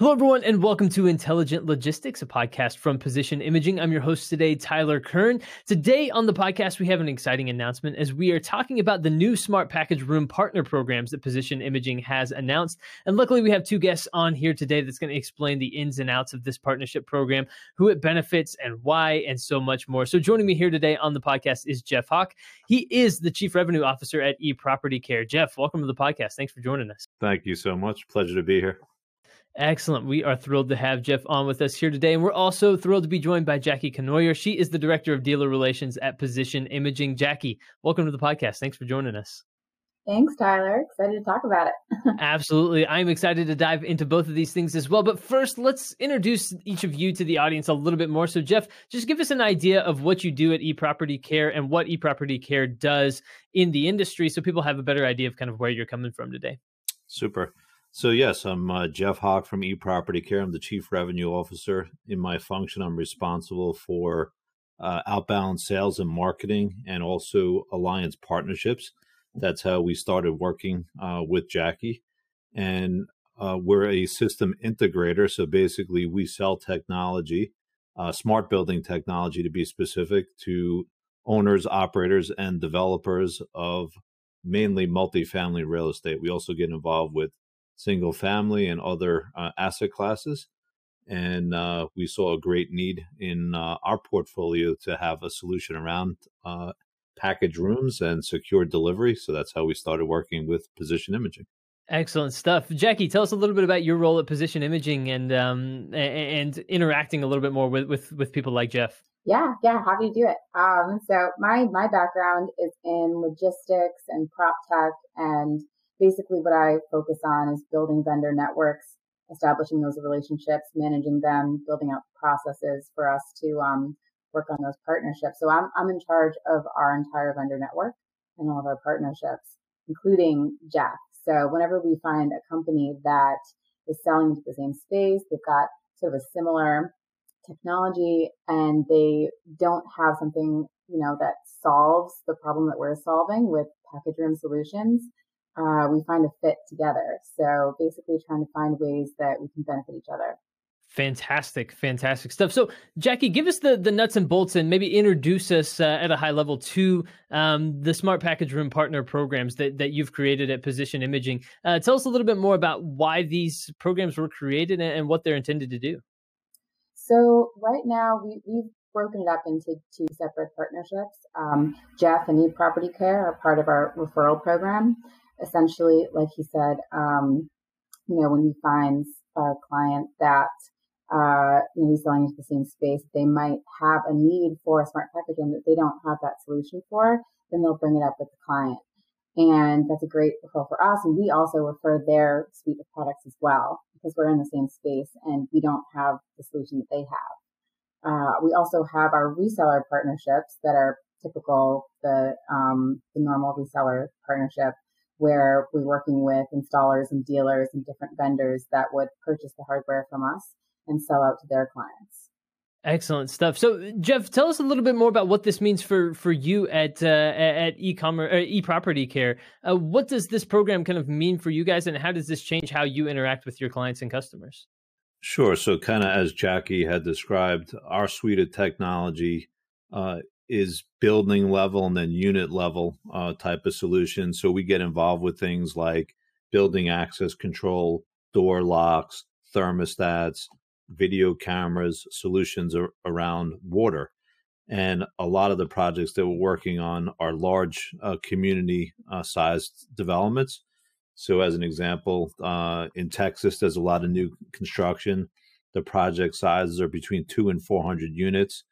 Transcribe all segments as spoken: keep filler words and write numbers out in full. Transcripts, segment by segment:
Hello, everyone, and welcome to Intelligent Logistics, a podcast from Position Imaging. I'm your host today, Tyler Kern. Today on the podcast, we have an exciting announcement as we are talking about the new Smart Package Room Partner Programs that Position Imaging has announced. And luckily, we have two guests on here today that's going to explain the ins and outs of this partnership program, who it benefits and why, and so much more. So joining me here today on the podcast is Jeff Haack. He is the Chief Revenue Officer at ePropertyCare. Jeff, welcome to the podcast. Thanks for joining us. Thank you so much. Pleasure to be here. Excellent. We are thrilled to have Jeff on with us here today. And we're also thrilled to be joined by Jackie Knoyer. She is the Director of Dealer Relations at Position Imaging. Jackie, welcome to the podcast. Thanks for joining us. Thanks, Tyler. Excited to talk about it. Absolutely. I'm excited to dive into both of these things as well. But first, let's introduce each of you to the audience a little bit more. So, Jeff, just give us an idea of what you do at ePropertyCare and what ePropertyCare does in the industry so people have a better idea of kind of where you're coming from today. Super. So yes, I'm uh, Jeff Haack from ePropertyCare. I'm the Chief Revenue Officer. In my function, I'm responsible for uh, outbound sales and marketing and also alliance partnerships. That's how we started working uh, with Jackie. And uh, we're a system integrator. So basically, we sell technology, uh, smart building technology to be specific, to owners, operators, and developers of mainly multifamily real estate. We also get involved with single family and other uh, asset classes. And uh, we saw a great need in uh, our portfolio to have a solution around uh, package rooms and secure delivery. So that's how we started working with Position Imaging. Excellent stuff. Jackie, tell us a little bit about your role at Position Imaging and um, and interacting a little bit more with, with, with people like Jeff. Yeah, yeah. How do you do it? Um, so my, my background is in logistics and prop tech, and basically what I focus on is building vendor networks, establishing those relationships, managing them, building out processes for us to um, work on those partnerships. So I'm I'm in charge of our entire vendor network and all of our partnerships, including Jeff. So whenever we find a company that is selling into the same space, they've got sort of a similar technology and they don't have something, you know, that solves the problem that we're solving with package room solutions, Uh, we find a fit together. So basically trying to find ways that we can benefit each other. Fantastic, fantastic stuff. So Jackie, give us the, the nuts and bolts and maybe introduce us uh, at a high level to um, the Smart Package Room Partner Programs that, that you've created at Position Imaging. Uh, tell us a little bit more about why these programs were created and, and what they're intended to do. So right now we, we've broken it up into two separate partnerships. Um, Jeff and ePropertyCare are part of our referral program. Essentially, like he said, um, you know, when he finds a client that uh, you know, he's selling into the same space, they might have a need for a smart package room that they don't have that solution for, then they'll bring it up with the client. And that's a great referral for us. And we also refer their suite of products as well, because we're in the same space and we don't have the solution that they have. Uh, we also have our reseller partnerships that are typical, the, um, the normal reseller partnership, where we're working with installers and dealers and different vendors that would purchase the hardware from us and sell out to their clients. Excellent stuff. So, Jeff, tell us a little bit more about what this means for for you at uh, at e-commerce or ePropertyCare. Uh, what does this program kind of mean for you guys, and how does this change how you interact with your clients and customers? Sure. So, kind of as Jackie had described, our suite of technology uh, is building level and then unit level uh, type of solution. So we get involved with things like building access control, door locks, thermostats, video cameras, solutions ar- around water. And a lot of the projects that we're working on are large uh, community uh, sized developments. So as an example, uh, in Texas, there's a lot of new construction. The project sizes are between two and four hundred units.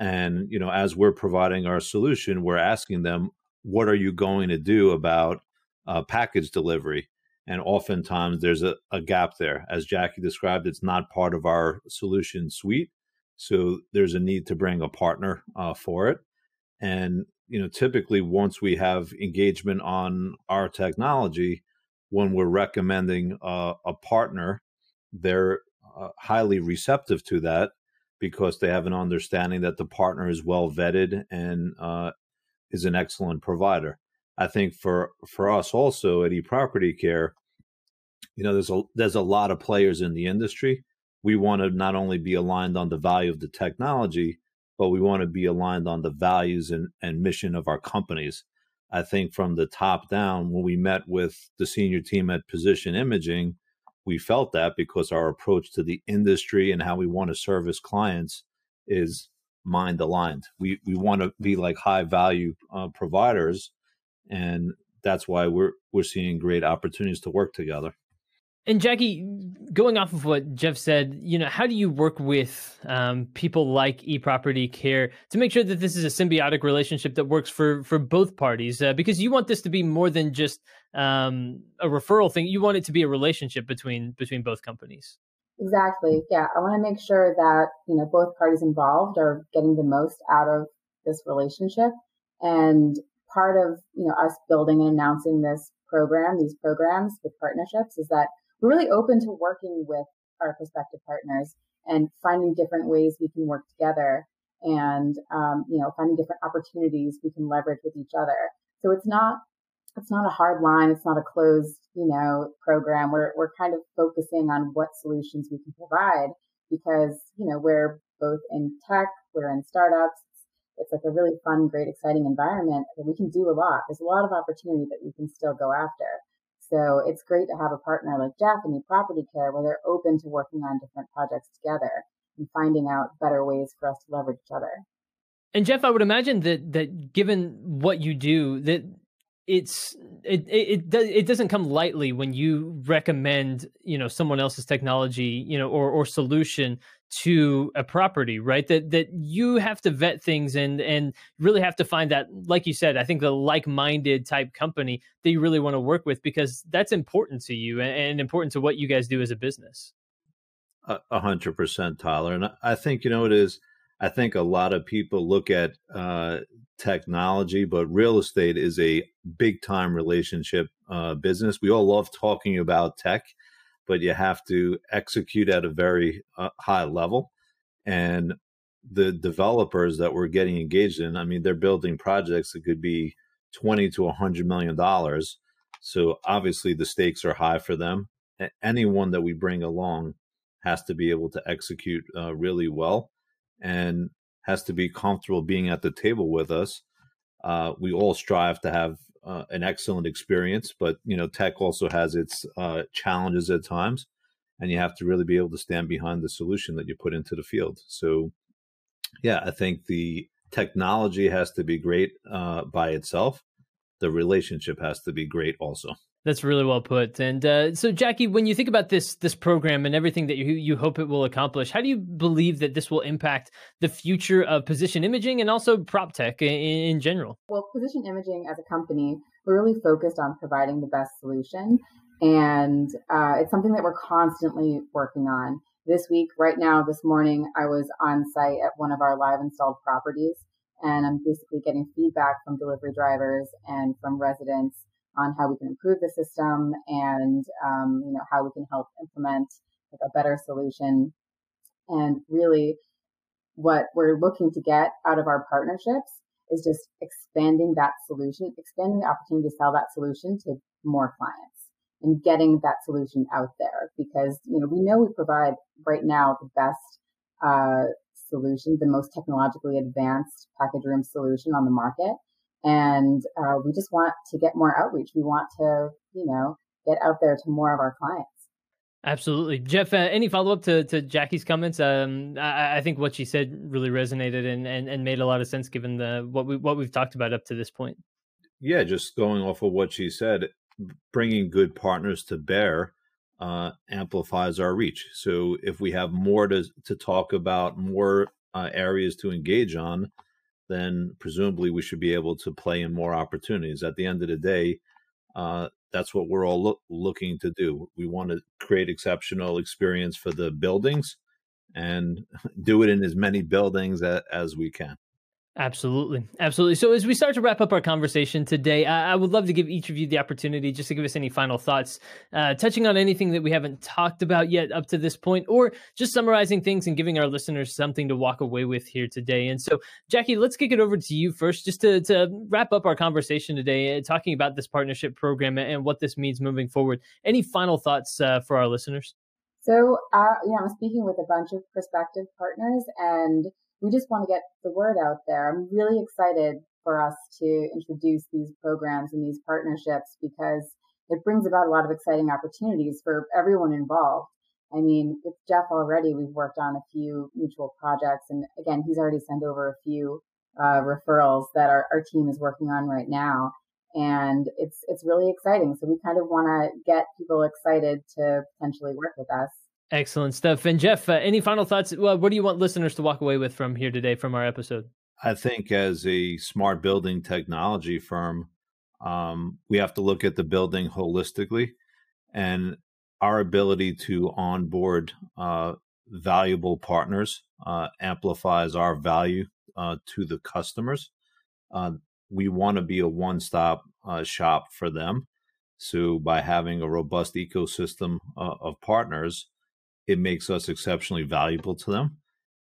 And, you know, as we're providing our solution, we're asking them, what are you going to do about uh, package delivery? And oftentimes there's a, a gap there. As Jackie described, it's not part of our solution suite. So there's a need to bring a partner uh, for it. And, you know, typically once we have engagement on our technology, when we're recommending uh, a partner, they're uh, highly receptive to that, because they have an understanding that the partner is well vetted and uh, is an excellent provider. I think for for us also at ePropertyCare, you know, there's a, there's a lot of players in the industry. We want to not only be aligned on the value of the technology, but we want to be aligned on the values and, and mission of our companies. I think from the top down, when we met with the senior team at Position Imaging, we felt that because our approach to the industry and how we want to service clients is mind aligned. We we want to be like high value uh, providers, and that's why we're we're seeing great opportunities to work together. And Jackie, going off of what Jeff said, you know, how do you work with um, people like ePropertyCare to make sure that this is a symbiotic relationship that works for for both parties? Uh, because you want this to be more than just um, a referral thing. You want it to be a relationship between between both companies. Exactly. Yeah, I want to make sure that, you know, both parties involved are getting the most out of this relationship. And part of, you know, us building and announcing this program, these programs with partnerships, is that we're really open to working with our prospective partners and finding different ways we can work together and, um, you know, finding different opportunities we can leverage with each other. So it's not, it's not a hard line. It's not a closed, you know, program. We're, we're kind of focusing on what solutions we can provide because, you know, we're both in tech, we're in startups. It's like a really fun, great, exciting environment that we can do a lot. There's a lot of opportunity that we can still go after. So it's great to have a partner like Jeff and ePropertyCare where they're open to working on different projects together and finding out better ways for us to leverage each other. And Jeff, I would imagine that that given what you do, that it's it it it doesn't come lightly when you recommend, you know, someone else's technology, you know, or or solution to a property, right? That that you have to vet things and and really have to find that, like you said, I think the like-minded type company that you really want to work with, because that's important to you and, and important to what you guys do as a business. A hundred percent, Tyler. And I think, you know, it is, I think a lot of people look at uh, technology, but real estate is a big time relationship uh, business. We all love talking about tech, but you have to execute at a very uh, high level. And the developers that we're getting engaged in, I mean, they're building projects that could be twenty to one hundred million dollars. So obviously the stakes are high for them. Anyone that we bring along has to be able to execute uh, really well and has to be comfortable being at the table with us. Uh, we all strive to have Uh, an excellent experience, but you know, tech also has its uh, challenges at times, and you have to really be able to stand behind the solution that you put into the field. So, yeah, I think the technology has to be great uh, by itself. The relationship has to be great also. That's really well put. And uh, so, Jackie, when you think about this this program and everything that you you hope it will accomplish, how do you believe that this will impact the future of Position Imaging and also prop tech in, in general? Well, Position Imaging as a company, we're really focused on providing the best solution, and uh, it's something that we're constantly working on. This week, right now, this morning, I was on site at one of our live installed properties, and I'm basically getting feedback from delivery drivers and from residents on how we can improve the system and, um, you know, how we can help implement like a better solution. And really what we're looking to get out of our partnerships is just expanding that solution, expanding the opportunity to sell that solution to more clients and getting that solution out there. Because, you know, we know we provide right now the best uh, solution, the most technologically advanced package room solution on the market. And uh, we just want to get more outreach. We want to, you know, get out there to more of our clients. Absolutely. Jeff, uh, any follow-up to, to Jackie's comments? Um, I, I think what she said really resonated and, and, and made a lot of sense given the what, we, what we've talked about up to this point. Yeah, just going off of what she said, bringing good partners to bear uh, amplifies our reach. So if we have more to, to talk about, more uh, areas to engage on, then presumably we should be able to play in more opportunities. At the end of the day, uh, that's what we're all lo- looking to do. We want to create exceptional experience for the buildings and do it in as many buildings a- as we can. Absolutely. Absolutely. So as we start to wrap up our conversation today, I would love to give each of you the opportunity just to give us any final thoughts, uh, touching on anything that we haven't talked about yet up to this point, or just summarizing things and giving our listeners something to walk away with here today. And so, Jackie, let's kick it over to you first, just to, to wrap up our conversation today, uh, talking about this partnership program and what this means moving forward. Any final thoughts uh, for our listeners? So, uh, you know, I'm speaking with a bunch of prospective partners, and we just want to get the word out there. I'm really excited for us to introduce these programs and these partnerships, because it brings about a lot of exciting opportunities for everyone involved. I mean, with Jeff already, we've worked on a few mutual projects. And again, he's already sent over a few uh, referrals that our, our team is working on right now. And it's it's really exciting. So we kind of want to get people excited to potentially work with us. Excellent stuff. And Jeff, uh, any final thoughts? Well, what do you want listeners to walk away with from here today, from our episode? I think as a smart building technology firm, um, we have to look at the building holistically, and our ability to onboard uh, valuable partners uh, amplifies our value uh, to the customers. Uh, we want to be a one-stop uh, shop for them. So by having a robust ecosystem uh, of partners, it makes us exceptionally valuable to them.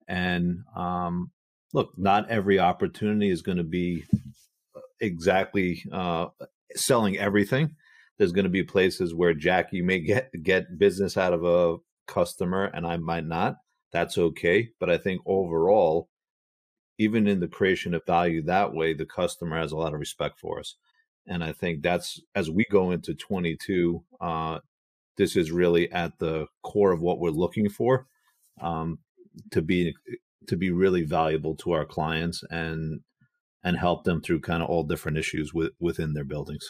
And um, look, not every opportunity is going to be exactly uh, selling everything. There's going to be places where Jackie may get, get business out of a customer and I might not. That's okay. But I think overall, even in the creation of value that way, the customer has a lot of respect for us. And I think that's, as we go into twenty-two, uh, this is really at the core of what we're looking for, um, to be to be really valuable to our clients and and help them through kind of all different issues with, within their buildings.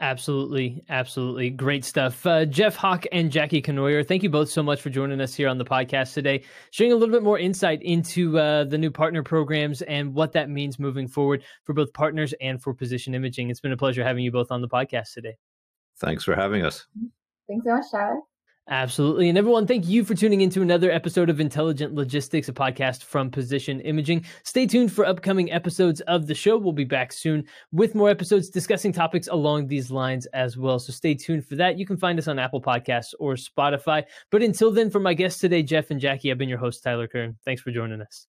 Absolutely. Absolutely. Great stuff. Uh, Jeff Haack and Jackie Knoyer, thank you both so much for joining us here on the podcast today, sharing a little bit more insight into uh, the new partner programs and what that means moving forward for both partners and for Position Imaging. It's been a pleasure having you both on the podcast today. Thanks for having us. Thanks so much, Tyler. Absolutely. And everyone, thank you for tuning into another episode of Intelligent Logistics, a podcast from Position Imaging. Stay tuned for upcoming episodes of the show. We'll be back soon with more episodes discussing topics along these lines as well. So stay tuned for that. You can find us on Apple Podcasts or Spotify. But until then, for my guests today, Jeff and Jackie, I've been your host, Tyler Kern. Thanks for joining us.